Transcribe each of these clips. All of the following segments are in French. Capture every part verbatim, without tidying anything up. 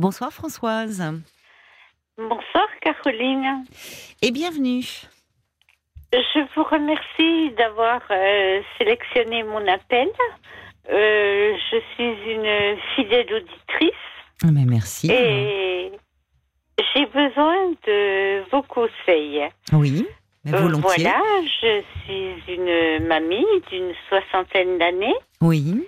Bonsoir Françoise. Bonsoir Caroline. Et bienvenue. Je vous remercie d'avoir euh, sélectionné mon appel. Euh, je suis une fidèle auditrice. Mais merci. Et j'ai besoin de vos conseils. Oui, mais volontiers. Euh, voilà, je suis une mamie d'une soixantaine d'années. Oui.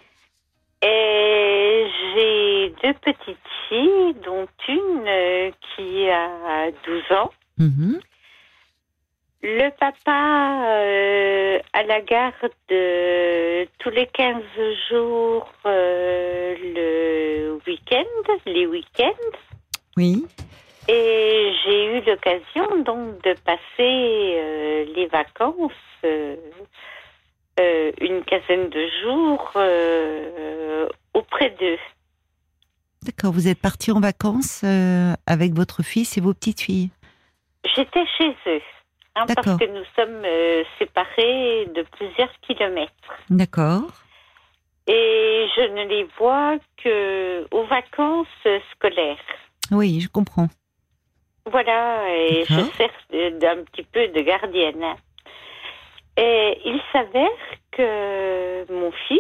Et j'ai deux petites filles, dont une euh, qui a douze ans. Mmh. Le papa euh, a la garde euh, tous les quinze jours euh, le week-end, les week-ends. Oui. Et j'ai eu l'occasion donc de passer euh, les vacances, euh, euh, une quinzaine de jours euh, auprès d'eux. D'accord, vous êtes partie en vacances euh, avec votre fils et vos petites filles? J'étais chez eux. Hein, parce que nous sommes euh, séparés de plusieurs kilomètres. D'accord. Et je ne les vois qu'aux vacances scolaires. Oui, je comprends. Voilà, et d'accord. Je sers d'un petit peu de gardienne. Et il s'avère que mon fils,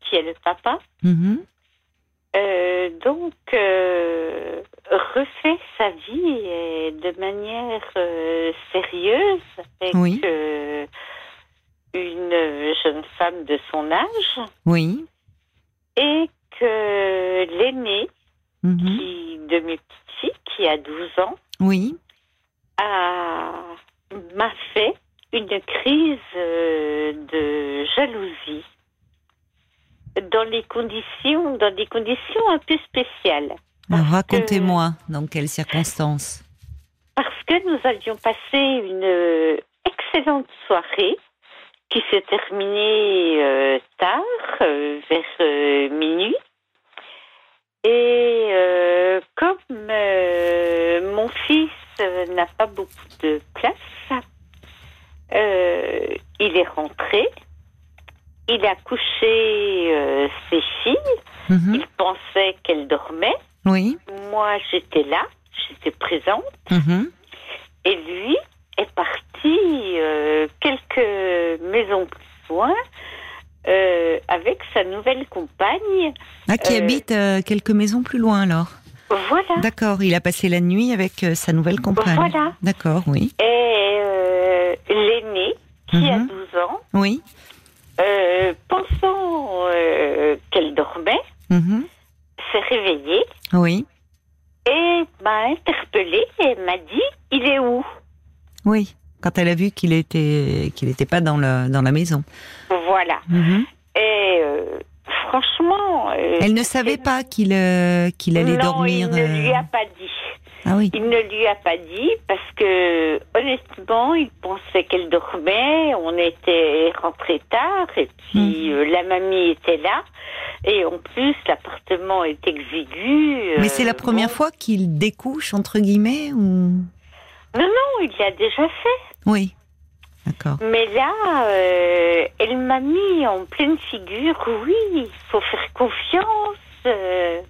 qui est le papa, mm-hmm. euh, donc... Euh, refait sa vie de manière euh, sérieuse avec oui. euh, une jeune femme de son âge. Oui. Et que l'aîné, mm-hmm. qui, de mes petites filles, qui a douze ans, oui. a, m'a fait une crise euh, de jalousie dans les conditions, dans des conditions un peu spéciales. Parce racontez-moi, que, dans quelles circonstances? Parce que nous avions passé une excellente soirée qui s'est terminée euh, tard, euh, vers euh, minuit. Et euh, comme euh, mon fils n'a pas beaucoup de place, euh, il est rentré, il a couché euh, ses filles, mm-hmm. il pensait qu'elles dormaient. Oui. Moi, j'étais là, j'étais présente, mmh. et lui est parti euh, quelques maisons plus loin euh, avec sa nouvelle compagne. Ah, qui euh... habite euh, quelques maisons plus loin, alors. Voilà. D'accord, il a passé la nuit avec euh, sa nouvelle compagne. Voilà. D'accord, oui. Et euh, l'aîné, qui mmh. a douze ans, oui. euh, pensant euh, qu'elle dormait, mmh. s'est réveillée. Oui. Et m'a interpellée et m'a dit « Il est où ?» Oui, quand elle a vu qu'il était qu'il n'était pas dans la, dans la maison. Voilà. Mm-hmm. Et euh, franchement... Euh, elle ne savait c'est... pas qu'il, euh, qu'il allait non, dormir. Non, il ne euh... lui a pas dit. Ah oui. Il ne lui a pas dit parce que, honnêtement, il pensait qu'elle dormait, on était rentrés tard, et puis mmh. euh, la mamie était là, et en plus, l'appartement est exigu. Euh, Mais c'est la première bon... fois qu'il découche, entre guillemets, ou... Non, non, il l'a déjà fait. Oui, d'accord. Mais là, euh, elle m'a mis en pleine figure, oui, il faut faire confiance. Euh,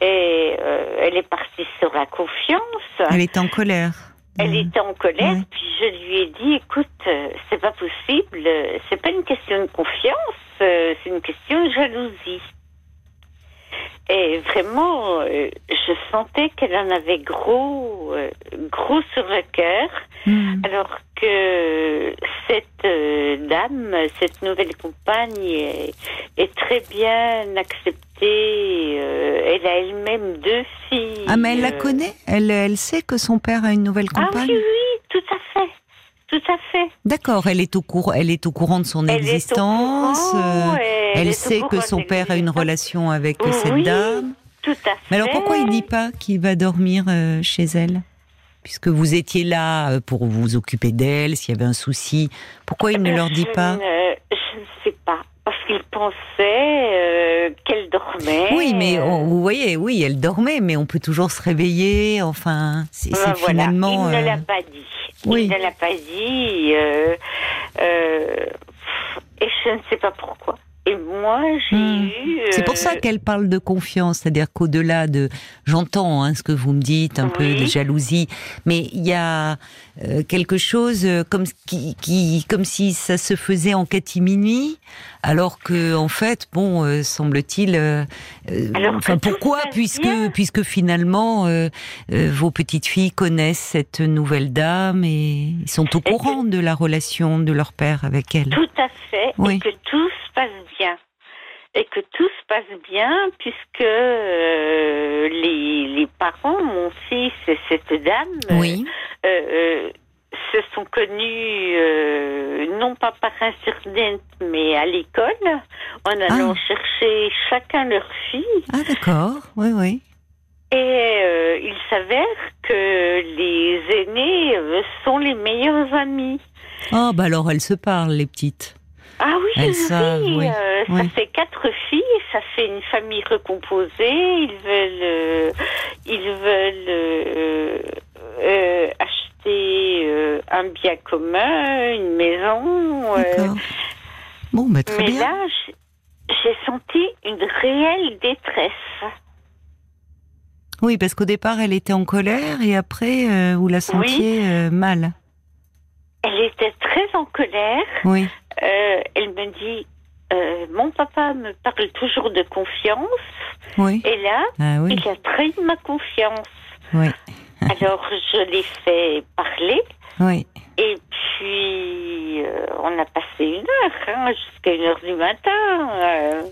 et euh, elle est partie sur la confiance. Elle était en colère. Elle mmh. était en colère, oui. Puis je lui ai dit, écoute, euh, c'est pas possible, euh, c'est pas une question de confiance, euh, c'est une question de jalousie. Et vraiment, euh, je sentais qu'elle en avait gros, euh, gros sur le cœur, mmh. alors que cette euh, dame, cette nouvelle compagne est, est très bien acceptée. Et euh, elle a elle-même deux filles. Ah, mais elle la connaît ? Elle, elle sait que son père a une nouvelle compagne ? Ah oui, oui, tout à fait. Tout à fait. D'accord, elle est au, cour- elle est au courant de son elle existence. Courant, elle elle sait que son père a une relation avec oui, cette dame. Tout à fait. Mais alors pourquoi il ne dit pas qu'il va dormir euh, chez elle ? Puisque vous étiez là pour vous occuper d'elle, s'il y avait un souci. Pourquoi il ne euh, leur dit je pas ne, Je ne sais pas. Parce qu'il pensait euh, qu'elle dormait. Oui, mais on, vous voyez, oui, elle dormait, mais on peut toujours se réveiller, enfin, c'est, ben c'est voilà. finalement... Il euh... ne l'a pas dit. Oui. Il ne l'a pas dit, euh, euh, et je ne sais pas pourquoi. Et moi, j'ai mmh. eu... Euh... C'est pour ça qu'elle parle de confiance, c'est-à-dire qu'au-delà de... J'entends hein, ce que vous me dites, un oui. peu de jalousie, mais il y a euh, quelque chose euh, comme, qui, qui, comme si ça se faisait en catimini, alors que, en fait, bon, euh, semble-t-il... Euh, alors enfin, pourquoi, puisque, puisque finalement, euh, euh, vos petites filles connaissent cette nouvelle dame et ils sont au et courant que... de la relation de leur père avec elle. Tout à fait, oui. et que tout se passe bien. Bien. Et que tout se passe bien puisque euh, les, les parents, mon fils et cette dame, oui. euh, euh, se sont connus euh, non pas par internet mais à l'école en allant ah. chercher chacun leur fille. Ah d'accord, oui oui. Et euh, il s'avère que les aînés euh, sont les meilleurs amis. Oh bah alors elles se parlent les petites. Ah oui, Elsa, oui, oui. Euh, ça oui. fait quatre filles, ça fait une famille recomposée, ils veulent, euh, ils veulent euh, euh, acheter euh, un bien commun, une maison. Euh, bon, bah, très mais bien. Là, j'ai, j'ai senti une réelle détresse. Oui, parce qu'au départ, elle était en colère et après, euh, vous la sentiez oui. euh, mal. Elle était très en colère. Oui. Euh, elle me dit, euh, mon papa me parle toujours de confiance, oui. et là, ah, oui. il a trahi ma confiance. Oui. Alors, je l'ai fait parler, oui. et puis, euh, on a passé une heure, hein, jusqu'à une heure du matin. Euh,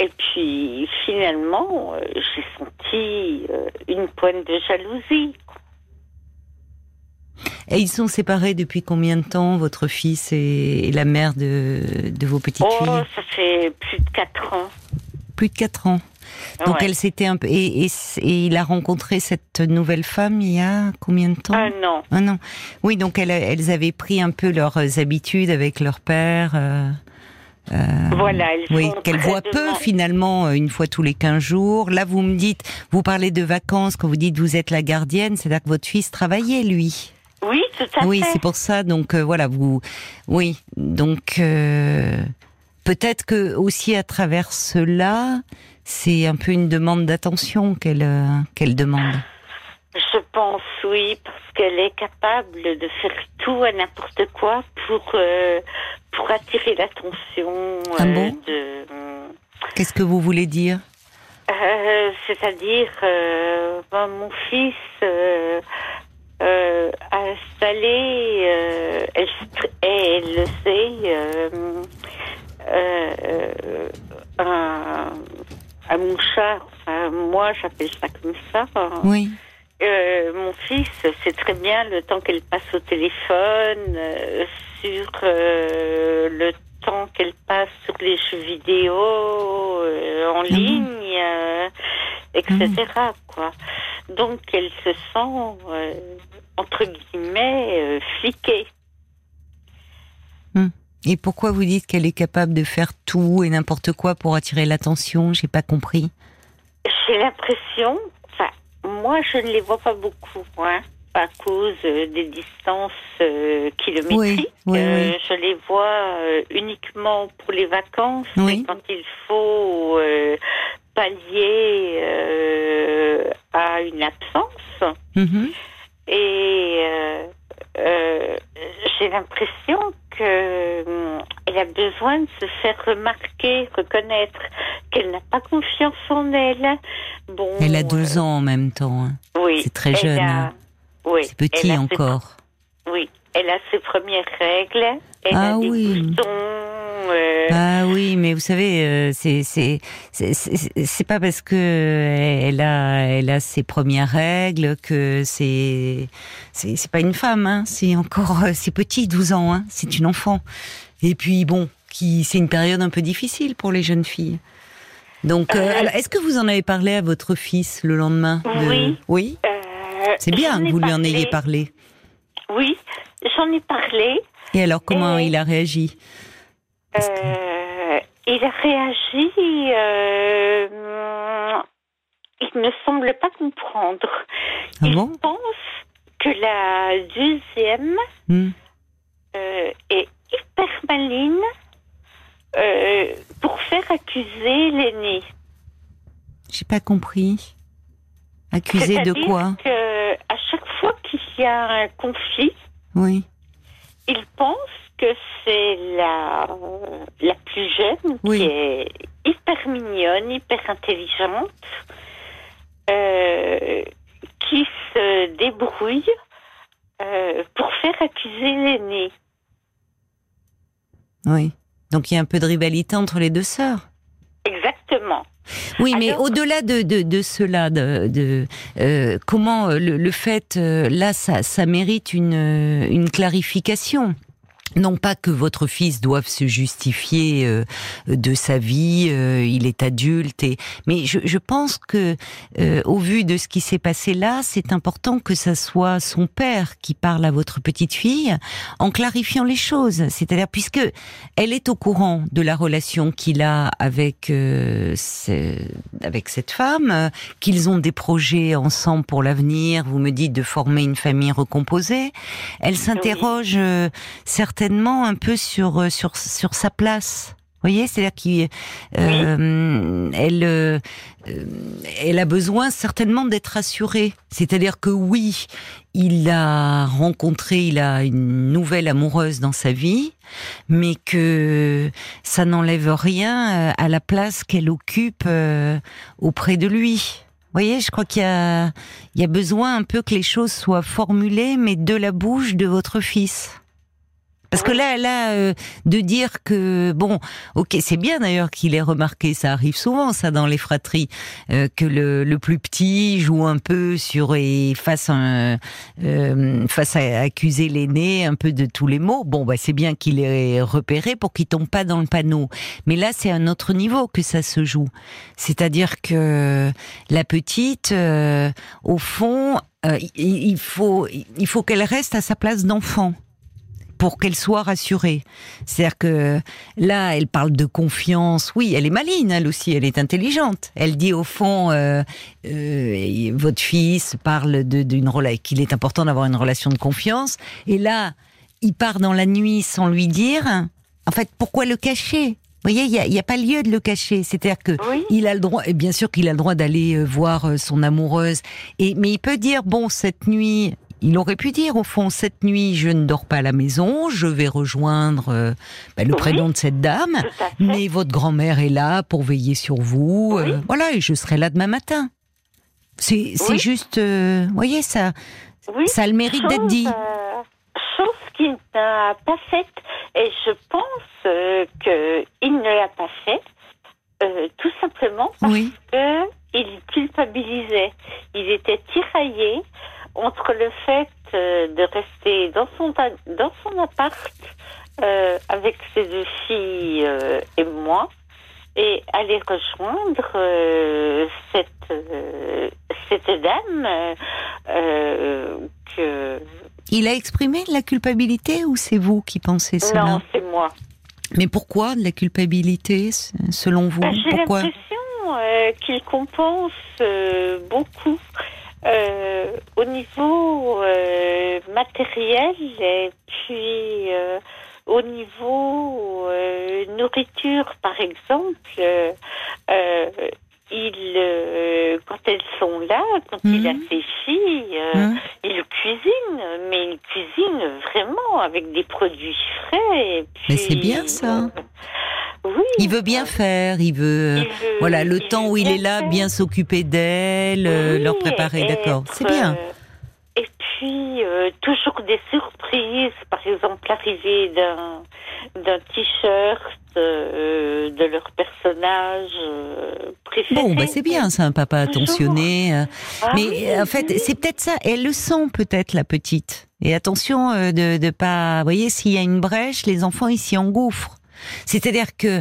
et puis, finalement, euh, j'ai senti euh, une pointe de jalousie. Et ils sont séparés depuis combien de temps, votre fils et, et la mère de, de vos petites oh, filles ? Oh, ça fait plus de quatre ans. Plus de quatre ans. Donc ouais. elle s'était un peu... Et, et, et il a rencontré cette nouvelle femme il y a combien de temps ? Un an. Un an. Oui, donc elles, elles avaient pris un peu leurs habitudes avec leur père. Euh, euh, voilà. Elles oui, qu'elles voient peu mal. Finalement, une fois tous les quinze jours. Là, vous me dites, vous parlez de vacances, quand vous dites vous êtes la gardienne, c'est-à-dire que votre fils travaillait, lui ? Oui, tout à fait. Oui, c'est pour ça. Donc euh, voilà, vous. Oui, donc euh, peut-être que aussi à travers cela, c'est un peu une demande d'attention qu'elle euh, qu'elle demande. Je pense oui, parce qu'elle est capable de faire tout à n'importe quoi pour euh, pour attirer l'attention. Euh, ah bon de... Qu'est-ce que vous voulez dire ? euh, C'est-à-dire, euh, ben, mon fils. Euh, Euh, installée, euh, elle, elle le sait, euh, euh, un, un mouchard, enfin, moi j'appelle ça comme ça. Oui. Euh, mon fils sait très bien le temps qu'elle passe au téléphone, euh, sur euh, le temps qu'elle passe sur les jeux vidéo, euh, en mmh. ligne, euh, et cetera. Mmh. Quoi. Donc elle se sent, euh, entre guillemets, euh, fliquée. Mmh. Et pourquoi vous dites qu'elle est capable de faire tout et n'importe quoi pour attirer l'attention ? J'ai pas compris. J'ai l'impression, enfin, moi je ne les vois pas beaucoup, hein, à cause des distances euh, kilométriques. Oui, oui, euh, oui. Je les vois euh, uniquement pour les vacances, oui. et quand il faut... Euh, pallier euh, à une absence mmh. et euh, euh, j'ai l'impression que euh, elle a besoin de se faire remarquer, reconnaître qu'elle n'a pas confiance en elle. Bon, elle a douze ans en même temps. Hein. Oui, c'est très jeune. A, hein. oui, c'est petit encore. Ses, oui, elle a ses premières règles. Elle ah a des oui. boutons. Euh... Ah oui, mais vous savez, euh, c'est, c'est, c'est, c'est, c'est pas parce que elle a, elle a ses premières règles que c'est, c'est, c'est pas une femme, hein. C'est encore, c'est petit, douze ans, hein. C'est une enfant. Et puis bon, qui, c'est une période un peu difficile pour les jeunes filles. Donc, euh, euh... Alors, est-ce que vous en avez parlé à votre fils le lendemain ? Oui. Le... Oui. Euh... C'est bien que vous lui en ayez parlé. Oui, j'en ai parlé. Et alors, comment Et... il a réagi ? Que... Euh, il a réagi, euh, il ne semble pas comprendre. Ah il bon pense que la deuxième mm. euh, est hyper maligne euh, pour accuser l'aîné. J'ai pas compris. Accusé de quoi? Que à chaque fois qu'il y a un conflit, oui, il pense que c'est la, la plus jeune, oui, qui est hyper mignonne, hyper intelligente, euh, qui se débrouille euh, pour faire accuser l'aîné. Oui. Donc il y a un peu de rivalité entre les deux sœurs. Exactement. Oui, alors, mais au-delà de, de, de cela, de, de, euh, comment le, le fait, euh, là, ça, ça mérite une, une clarification. Non pas que votre fils doive se justifier euh, de sa vie, euh, il est adulte, et... mais je, je pense que, euh, au vu de ce qui s'est passé là, c'est important que ça soit son père qui parle à votre petite fille en clarifiant les choses. C'est-à-dire, puisque elle est au courant de la relation qu'il a avec euh, ce... avec cette femme, euh, qu'ils ont des projets ensemble pour l'avenir. Vous me dites de former une famille recomposée. Elle s'interroge euh, certainement. Certainement un peu sur sur sur sa place, vous voyez, c'est-à-dire qu'elle euh, oui. elle euh, elle a besoin certainement d'être rassurée. C'est-à-dire que oui, il a rencontré, il a une nouvelle amoureuse dans sa vie, mais que ça n'enlève rien à la place qu'elle occupe euh, auprès de lui. Vous voyez, je crois qu'il y a il y a besoin un peu que les choses soient formulées, mais de la bouche de votre fils. Parce que là, là, euh, de dire que bon, ok, c'est bien d'ailleurs qu'il ait remarqué, ça arrive souvent, ça, dans les fratries, euh, que le, le plus petit joue un peu sur et face un, euh, face à accuser l'aîné un peu de tous les maux. Bon, bah c'est bien qu'il ait repéré pour qu'il tombe pas dans le panneau. Mais là, c'est un autre niveau que ça se joue. C'est-à-dire que la petite, euh, au fond, euh, il faut, il faut qu'elle reste à sa place d'enfant, pour qu'elle soit rassurée. C'est-à-dire que là, elle parle de confiance. Oui, elle est maligne, elle aussi, elle est intelligente. Elle dit au fond, euh, euh, votre fils parle de, d'une relation, qu'il est important d'avoir une relation de confiance. Et là, il part dans la nuit sans lui dire. En fait, pourquoi le cacher ? Vous voyez, il n'y a, a pas lieu de le cacher. C'est-à-dire que oui, il a le droit, et bien sûr qu'il a le droit d'aller voir son amoureuse. Et, mais il peut dire, bon, cette nuit... Il aurait pu dire, au fond, cette nuit, je ne dors pas à la maison, je vais rejoindre euh, bah, le oui, prénom de cette dame, mais votre grand-mère est là pour veiller sur vous, oui, euh, voilà, et je serai là demain matin. C'est, oui, c'est juste, vous euh, voyez, ça, oui, ça a le mérite chose, d'être dit. Euh, chose qu'il n'a pas faite, et je pense euh, qu'il ne l'a pas faite, euh, tout simplement parce oui, qu'il culpabilisait. Il était tiraillé entre le fait euh, de rester dans son, dans son appart euh, avec ses deux filles euh, et moi, et aller rejoindre euh, cette, euh, cette dame euh, euh, que... Il a exprimé de la culpabilité ou c'est vous qui pensez cela ? Non, c'est moi. Mais pourquoi de la culpabilité, selon vous ? Ben, j'ai pourquoi l'impression euh, qu'il compense euh, beaucoup. Euh, au niveau euh, matériel et puis euh, au niveau euh, nourriture, par exemple, euh, euh, il, euh, quand elles sont là, quand mmh, il a ses filles, euh, mmh, il cuisine, mais il cuisine vraiment avec des produits frais. Et puis, mais c'est bien ça. Euh, Oui, il veut bien faire, il veut, il veut voilà le temps où il est là, faire, bien s'occuper d'elle, oui, euh, leur préparer, d'accord, être, c'est bien. Euh, et puis euh, toujours des surprises, par exemple l'arrivée d'un d'un t-shirt euh, de leur personnage euh, préféré. Bon, bah c'est bien, c'est un papa attentionné. Euh, ah, mais oui, en fait, oui, c'est peut-être ça. Elle le sent peut-être, la petite. Et attention euh, de de pas, vous voyez, s'il y a une brèche, les enfants ils s'y engouffrent. C'est-à-dire que,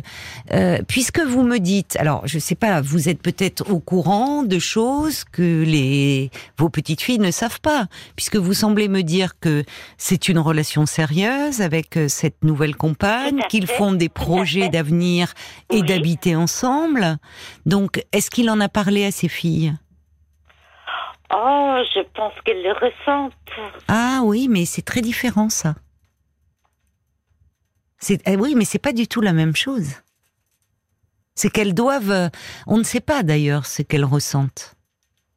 euh, puisque vous me dites, alors je sais pas, vous êtes peut-être au courant de choses que les vos petites filles ne savent pas, puisque vous semblez me dire que c'est une relation sérieuse avec cette nouvelle compagne, qu'ils font des projets d'avenir et oui, d'habiter ensemble. Donc, est-ce qu'il en a parlé à ses filles ? Oh, je pense qu'elles le ressentent. Ah oui, mais c'est très différent ça. C'est, oui, mais c'est pas du tout la même chose. C'est qu'elles doivent... On ne sait pas d'ailleurs ce qu'elles ressentent.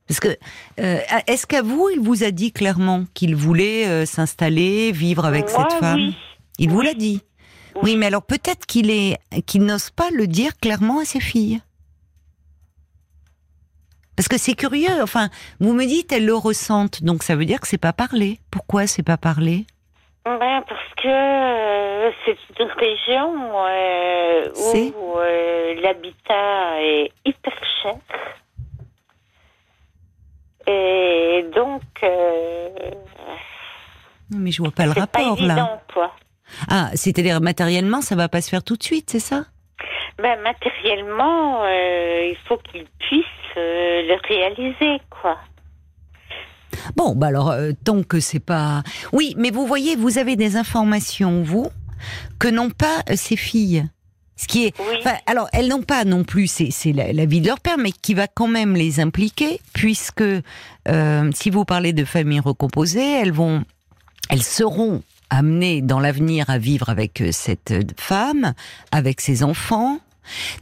Parce que, euh, est-ce qu'à vous, il vous a dit clairement qu'il voulait euh, s'installer, vivre avec Moi, cette femme oui. Il oui. vous l'a dit oui. oui, mais alors peut-être qu'il est, qu'il n'ose pas le dire clairement à ses filles. Parce que c'est curieux, enfin, vous me dites, elles le ressentent, donc ça veut dire que c'est pas parlé. Pourquoi c'est pas parlé ? Ben, parce que euh, c'est une région euh, où euh, l'habitat est hyper cher. Et donc... Euh, mais je vois pas le rapport, pas évident, là. Quoi. Ah, c'est-à-dire, matériellement, ça va pas se faire tout de suite, c'est ça ? Ben, matériellement, euh, il faut qu'ils puissent euh, le réaliser, quoi. Bon, bah alors, euh, tant que c'est pas... Oui, mais vous voyez, vous avez des informations, vous, que n'ont pas euh, ces filles. Ce qui est... Oui. Enfin, alors, elles n'ont pas non plus, c'est, c'est la, la vie de leur père, mais qui va quand même les impliquer, puisque, euh, si vous parlez de famille recomposée, elles vont... Elles seront amenées dans l'avenir à vivre avec cette femme, avec ses enfants...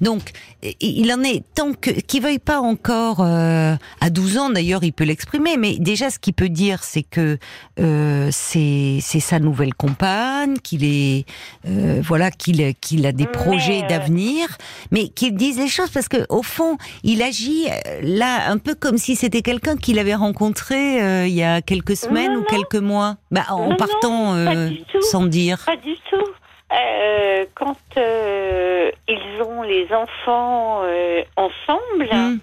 Donc, il en est, tant que, qu'il veuille pas encore, euh, à douze ans d'ailleurs, il peut l'exprimer, mais déjà ce qu'il peut dire, c'est que euh, c'est, c'est sa nouvelle compagne, qu'il est, euh, voilà, qu'il, qu'il a des projets mais... d'avenir, mais qu'il dise les choses, parce que au fond, il agit là un peu comme si c'était quelqu'un qu'il avait rencontré euh, il y a quelques semaines non, ou non. quelques mois, bah, en non, partant non, euh, sans dire. Pas du tout. Euh, quand euh, ils ont les enfants euh, ensemble, mmh.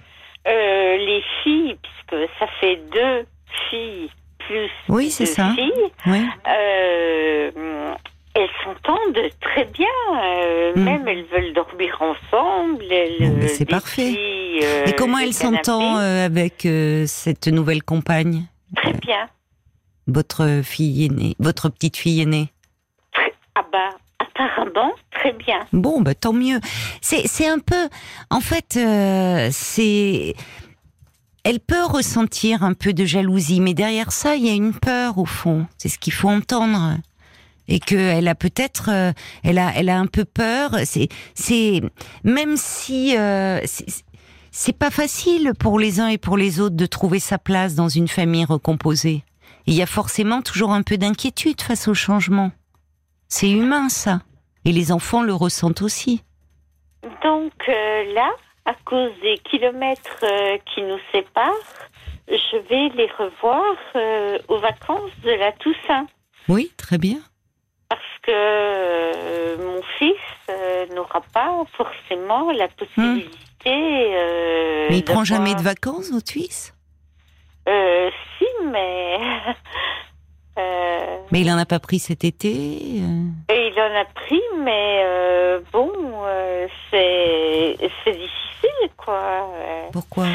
euh, les filles, puisque ça fait deux filles plus oui, c'est deux ça. filles, oui. euh, elles s'entendent très bien. Euh, mmh. Même elles veulent dormir ensemble. Elles, bon, c'est parfait. Filles, euh, Et comment elle s'entend euh, avec euh, cette nouvelle compagne ? Très bien. Votre fille aînée, votre petite fille aînée. Ah bah. Apparemment, très bien. Bon, bah, tant mieux. C'est, c'est un peu... En fait, euh, c'est... Elle peut ressentir un peu de jalousie, mais derrière ça, il y a une peur, au fond. C'est ce qu'il faut entendre. Et qu'elle a peut-être... Euh, elle, a, elle a un peu peur. C'est... c'est même si... Euh, c'est, c'est pas facile pour les uns et pour les autres de trouver sa place dans une famille recomposée. Il y a forcément toujours un peu d'inquiétude face au changement. C'est humain, ça. Et les enfants le ressentent aussi. Donc euh, là, à cause des kilomètres euh, qui nous séparent, je vais les revoir euh, aux vacances de la Toussaint. Oui, très bien. Parce que euh, mon fils euh, n'aura pas forcément la possibilité... Mmh. Euh, mais il ne prend voir... jamais de vacances, votre fils ? Euh, si, mais... Euh... Mais il en a pas pris cet été. Euh... Et il en a pris, mais euh, bon, euh, c'est c'est difficile, quoi. Pourquoi ?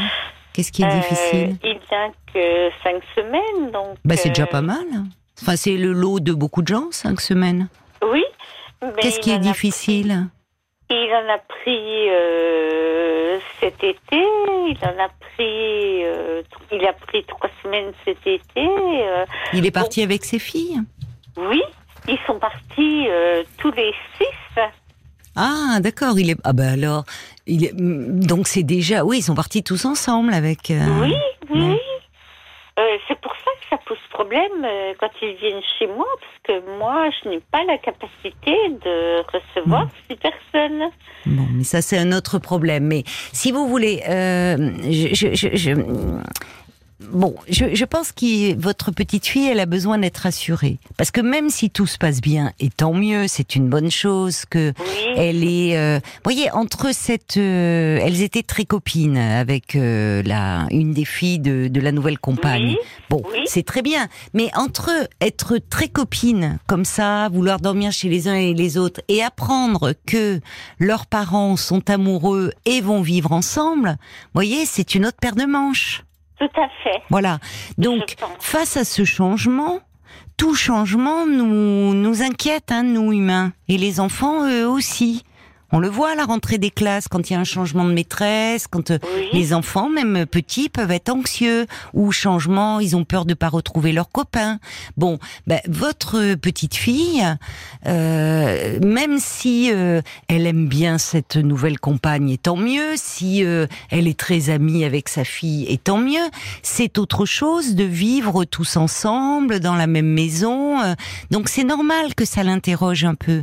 Qu'est-ce qui est euh, difficile ? Il vient que cinq semaines, donc. Bah c'est euh... déjà pas mal. Enfin, c'est le lot de beaucoup de gens, cinq semaines. Oui. Mais qu'est-ce qui est difficile ? Il en a pris euh, cet été, il en a pris, euh, il a pris trois semaines cet été. Euh, il est parti donc, avec ses filles ? Oui, ils sont partis euh, tous les six. Ah, d'accord, il est, ah ben alors, il est, donc c'est déjà, oui, ils sont partis tous ensemble avec... Euh, oui, oui, bon. euh, c'est pour ça que ça pose problème euh, quand ils viennent chez moi, parce que moi, je n'ai pas la capacité de recevoir ces personnes. Bon, mais ça, c'est un autre problème. Mais si vous voulez, euh, je, je, je, je, bon, je, je pense que votre petite fille, elle a besoin d'être rassurée, parce que même si tout se passe bien, et tant mieux, c'est une bonne chose que oui. elle est. Euh, voyez, entre cette, euh, elles étaient très copines avec euh, la, une des filles de, de la nouvelle compagne. Oui. Bon, oui. c'est très bien, mais entre être très copines comme ça, vouloir dormir chez les uns et les autres, et apprendre que leurs parents sont amoureux et vont vivre ensemble, voyez, c'est une autre paire de manches. Tout à fait. Voilà. Donc, face à ce changement, tout changement nous, nous inquiète, hein, nous humains. Et les enfants, eux aussi. On le voit à la rentrée des classes, quand il y a un changement de maîtresse, quand oui. les enfants, même petits, peuvent être anxieux, ou changement, ils ont peur de ne pas retrouver leurs copains. Bon, ben, votre petite fille, euh, même si euh, elle aime bien cette nouvelle compagne, et tant mieux, si euh, elle est très amie avec sa fille, et tant mieux, c'est autre chose de vivre tous ensemble, dans la même maison, euh, donc c'est normal que ça l'interroge un peu.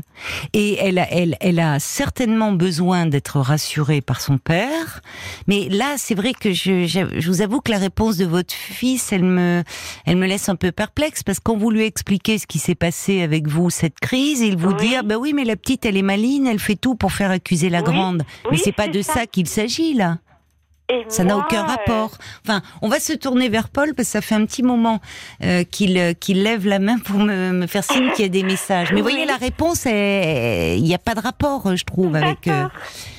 Et elle a, elle, elle a certainement besoin d'être rassurée par son père, mais là, c'est vrai que je, je, je vous avoue que la réponse de votre fils, elle me, elle me laisse un peu perplexe, parce que quand vous lui expliquez ce qui s'est passé avec vous, cette crise, il vous oui. dit, ah ben oui, mais la petite, elle est maligne, elle fait tout pour faire accuser la oui. grande. Oui, mais c'est pas c'est de ça, ça qu'il s'agit, là. Et ça moi, n'a aucun rapport. Enfin, on va se tourner vers Paul, parce que ça fait un petit moment euh, qu'il, qu'il lève la main pour me, me faire signe qu'il y a des messages. Mais oui. voyez, la réponse, il n'y a pas de rapport, je trouve, D'accord. avec euh,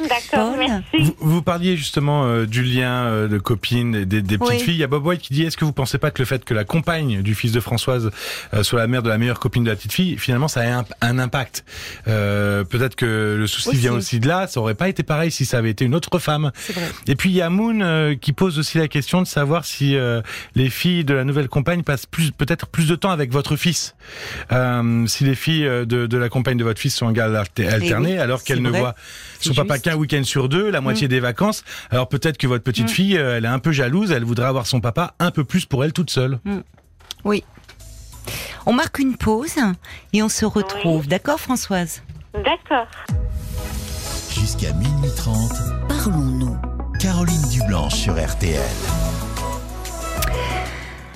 D'accord, Paul. Merci. Vous, vous parliez justement euh, du lien euh, de copine, et des, des petites oui. filles. Il y a Boboy qui dit, est-ce que vous ne pensez pas que le fait que la compagne du fils de Françoise euh, soit la mère de la meilleure copine de la petite fille, finalement, ça a un, un impact euh, peut-être que le souci aussi. vient aussi de là. Ça n'aurait pas été pareil si ça avait été une autre femme. C'est vrai. Et puis, il y a Mou qui pose aussi la question de savoir si euh, les filles de la nouvelle compagne passent plus, peut-être plus de temps avec votre fils. Euh, si les filles de, de la compagne de votre fils sont en garde alternée, oui, alors qu'elles ne voient son juste. papa qu'un week-end sur deux, la moitié mmh. des vacances, alors peut-être que votre petite mmh. fille, elle est un peu jalouse, elle voudrait avoir son papa un peu plus pour elle toute seule. Mmh. Oui. On marque une pause et on se retrouve. Oui. D'accord, Françoise ? D'accord. Jusqu'à minuit trente, parlons-nous. Caroline Dublanche sur R T L.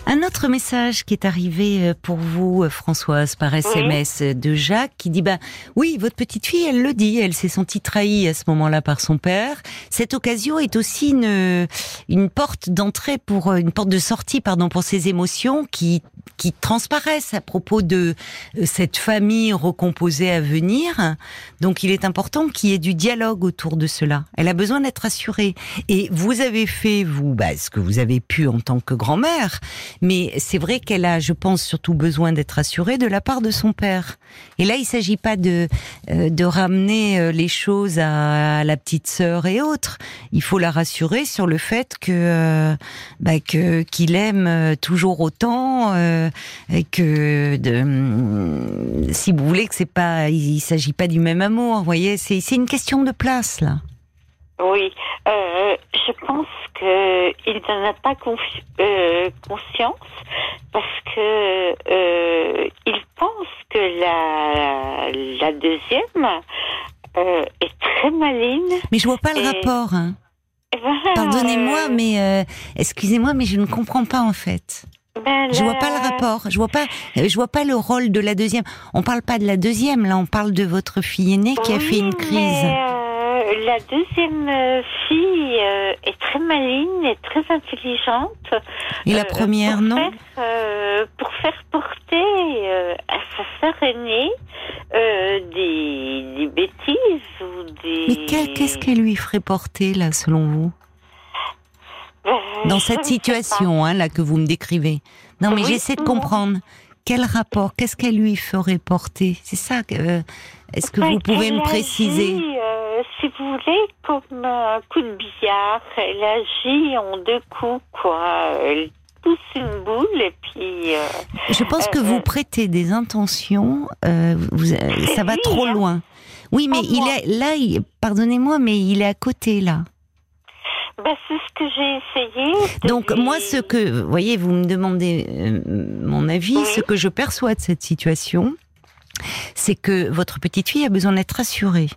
Un autre message qui est arrivé pour vous, Françoise, par S M S oui. de Jacques, qui dit, ben, oui, votre petite fille, elle le dit, elle s'est sentie trahie à ce moment-là par son père. Cette occasion est aussi une, une porte d'entrée pour, une porte de sortie, pardon, pour ses émotions qui, qui transparaissent à propos de cette famille recomposée à venir. Donc, il est important qu'il y ait du dialogue autour de cela. Elle a besoin d'être rassurée. Et vous avez fait, vous, bah, ce que vous avez pu en tant que grand-mère, mais c'est vrai qu'elle a, je pense, surtout besoin d'être rassurée de la part de son père. Et là, il ne s'agit pas de, euh, de ramener les choses à, à la petite sœur et autres. Il faut la rassurer sur le fait que, euh, bah, que, qu'il aime toujours autant, euh, et que, de, si vous voulez, que c'est pas, il ne s'agit pas du même amour, vous voyez, c'est, c'est une question de place, là. Oui, euh, je pense qu'il n'en a pas confi- euh, conscience parce que euh, il pense que la, la deuxième euh, est très maligne. Mais je vois pas et... le rapport. Hein. Voilà, Pardonnez-moi, euh... mais euh, excusez-moi, mais je ne comprends pas en fait. Ben je vois la... pas le rapport. Je vois pas. Je vois pas le rôle de la deuxième. On parle pas de la deuxième là. On parle de votre fille aînée qui oui, a fait une crise. Mais euh... La deuxième fille euh, est très maligne et très intelligente. Et la première, euh, non faire, euh, Pour faire porter euh, à sa sœur aînée euh, des, des bêtises ou des... Mais quel, qu'est-ce qu'elle lui ferait porter, là, selon vous euh, Dans cette situation, hein, là, que vous me décrivez. Non, mais oui, j'essaie de comprendre. Quel rapport ? Qu'est-ce qu'elle lui ferait porter ? C'est ça que... Euh, est-ce que enfin, vous pouvez me préciser ? Si vous voulez, comme un coup de billard, elle agit en deux coups, quoi. Elle pousse une boule et puis... Euh, Je pense euh, que vous prêtez des intentions, euh, vous, ça va lui, trop hein. loin. Oui, mais oh, il moi. est là, il, pardonnez-moi, mais il est à côté, là. Bah, c'est ce que j'ai essayé. Donc, lui... moi, ce que... Vous voyez, vous me demandez euh, mon avis, oui. ce que je perçois de cette situation, c'est que votre petite fille a besoin d'être rassurée.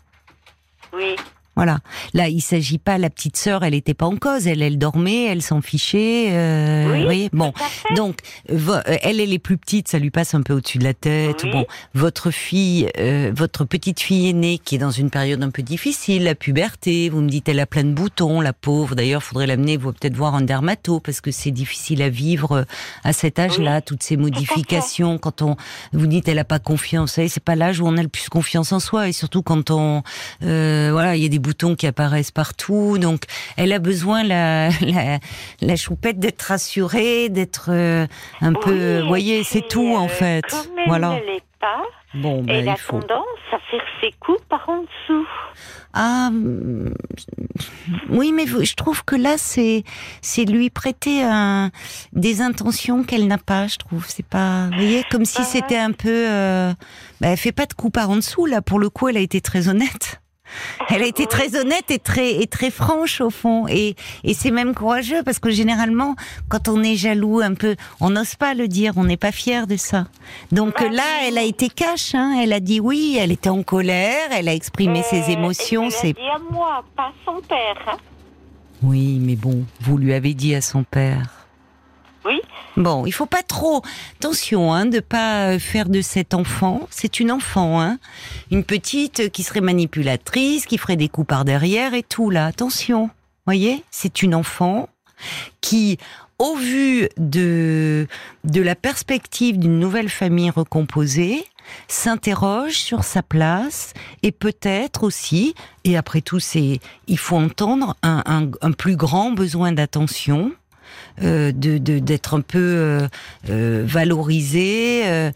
Oui. Voilà. Là, il s'agit pas, la petite sœur, elle était pas en cause, elle, elle dormait, elle s'en fichait, euh, oui, vous voyez. Bon. Donc, vo- elle, elle est plus petite, ça lui passe un peu au-dessus de la tête. Oui. Bon. Votre fille, euh, votre petite fille aînée, qui est dans une période un peu difficile, la puberté, vous me dites, elle a plein de boutons, la pauvre. D'ailleurs, faudrait l'amener, vous peut-être voir un dermato, parce que c'est difficile à vivre à cet âge-là, oui. toutes ces modifications. Quand on, vous dites, elle a pas confiance, vous savez, c'est pas l'âge où on a le plus confiance en soi, et surtout quand on, euh, voilà, il y a des boutons qui apparaissent partout, donc elle a besoin la la, la choupette d'être rassurée, d'être euh, un oui, peu, voyez, c'est tout euh, en fait. Comme elle voilà. ne l'est pas, bon, bah, elle il a faut. tendance ça serre ses coups par en dessous. Ah, oui, mais je trouve que là, c'est, c'est lui prêter un, des intentions qu'elle n'a pas, je trouve. C'est pas, vous voyez, comme si ah, c'était un peu... Euh, bah, elle fait pas de coups par en dessous, là. Pour le coup, elle a été très honnête. Elle a été très honnête et très, et très franche au fond, et, et c'est même courageux, parce que généralement quand on est jaloux un peu, on n'ose pas le dire, on n'est pas fier de ça. Donc là elle a été cash, hein. Elle a dit oui, elle était en colère, elle a exprimé euh, ses émotions. Elle l'a dit à moi, pas à son père, hein. Oui, mais bon, vous lui avez dit à son père. Oui. Bon, il faut pas trop, attention, hein, de pas faire de cet enfant, c'est une enfant, hein, une petite qui serait manipulatrice, qui ferait des coups par derrière et tout, là, attention, voyez, c'est une enfant qui, au vu de, de la perspective d'une nouvelle famille recomposée, s'interroge sur sa place, et peut-être aussi, et après tout, c'est, il faut entendre un, un, un plus grand besoin d'attention. Euh, de, de, d'être un peu euh, euh, valorisé, euh,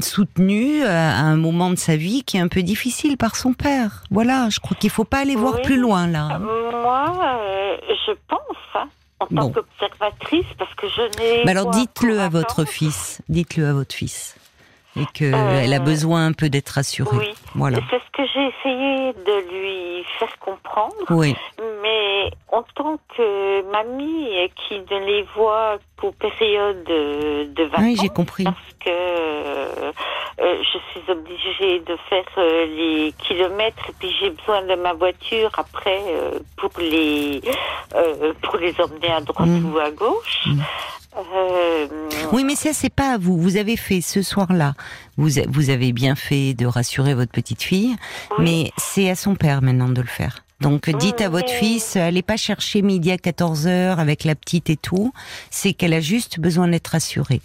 soutenu à, à un moment de sa vie qui est un peu difficile par son père. Voilà, je crois qu'il ne faut pas aller oui. voir plus loin, là. Euh, moi, euh, je pense, hein, en bon. tant qu'observatrice, parce que je n'ai... Mais alors, dites-le à votre fils, dites-le à votre fils, et qu'elle euh, a besoin un peu d'être rassurée. Oui, voilà. C'est ce que j'ai essayé de lui faire comprendre, oui. mais en tant que mamie qui ne les voit qu'aux périodes de vacances, oui, j'ai compris. Parce que euh, je suis obligée de faire euh, les kilomètres, et puis j'ai besoin de ma voiture après euh, pour, les, euh, pour les emmener à droite mmh. ou à gauche. Mmh. Euh... Oui, mais ça, c'est pas à vous. Vous avez fait ce soir-là. Vous, a, vous avez bien fait de rassurer votre petite fille, oui. mais c'est à son père maintenant de le faire. Donc, dites mmh. à votre fils, allez pas chercher midi à quatorze heures avec la petite et tout. C'est qu'elle a juste besoin d'être rassurée.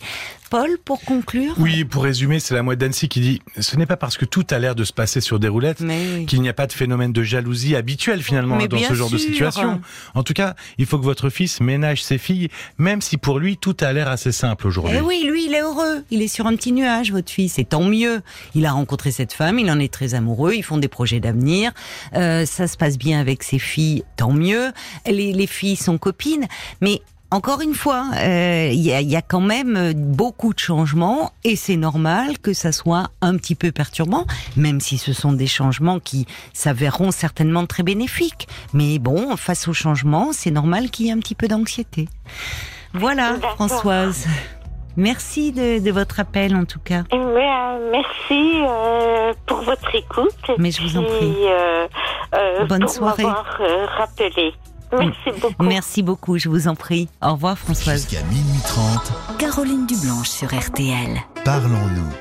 Paul, pour conclure. Oui, pour résumer, c'est la mouette d'Annecy qui dit, ce n'est pas parce que tout a l'air de se passer sur des roulettes oui. qu'il n'y a pas de phénomène de jalousie habituel finalement mais dans ce genre sûr. de situation. En tout cas, il faut que votre fils ménage ses filles, même si pour lui, tout a l'air assez simple aujourd'hui. Eh oui, lui, il est heureux. Il est sur un petit nuage, votre fils. Et tant mieux. Il a rencontré cette femme, il en est très amoureux, ils font des projets d'avenir. Euh, ça se passe bien. Bien avec ses filles, tant mieux. Les, les filles sont copines, mais encore une fois, il euh, y, y a quand même beaucoup de changements et c'est normal que ça soit un petit peu perturbant, même si ce sont des changements qui s'avéreront certainement très bénéfiques. Mais bon, face aux changements, c'est normal qu'il y ait un petit peu d'anxiété. Voilà, Françoise. Merci de, de votre appel, en tout cas. Euh, merci euh, pour votre écoute. Mais je vous en prie. Euh, euh, Bonne pour soirée. M'avoir, euh, rappelé. Merci beaucoup. Merci beaucoup, je vous en prie. Au revoir, Françoise. Jusqu'à minuit trente. Caroline Dublanche sur R T L. Parlons-nous.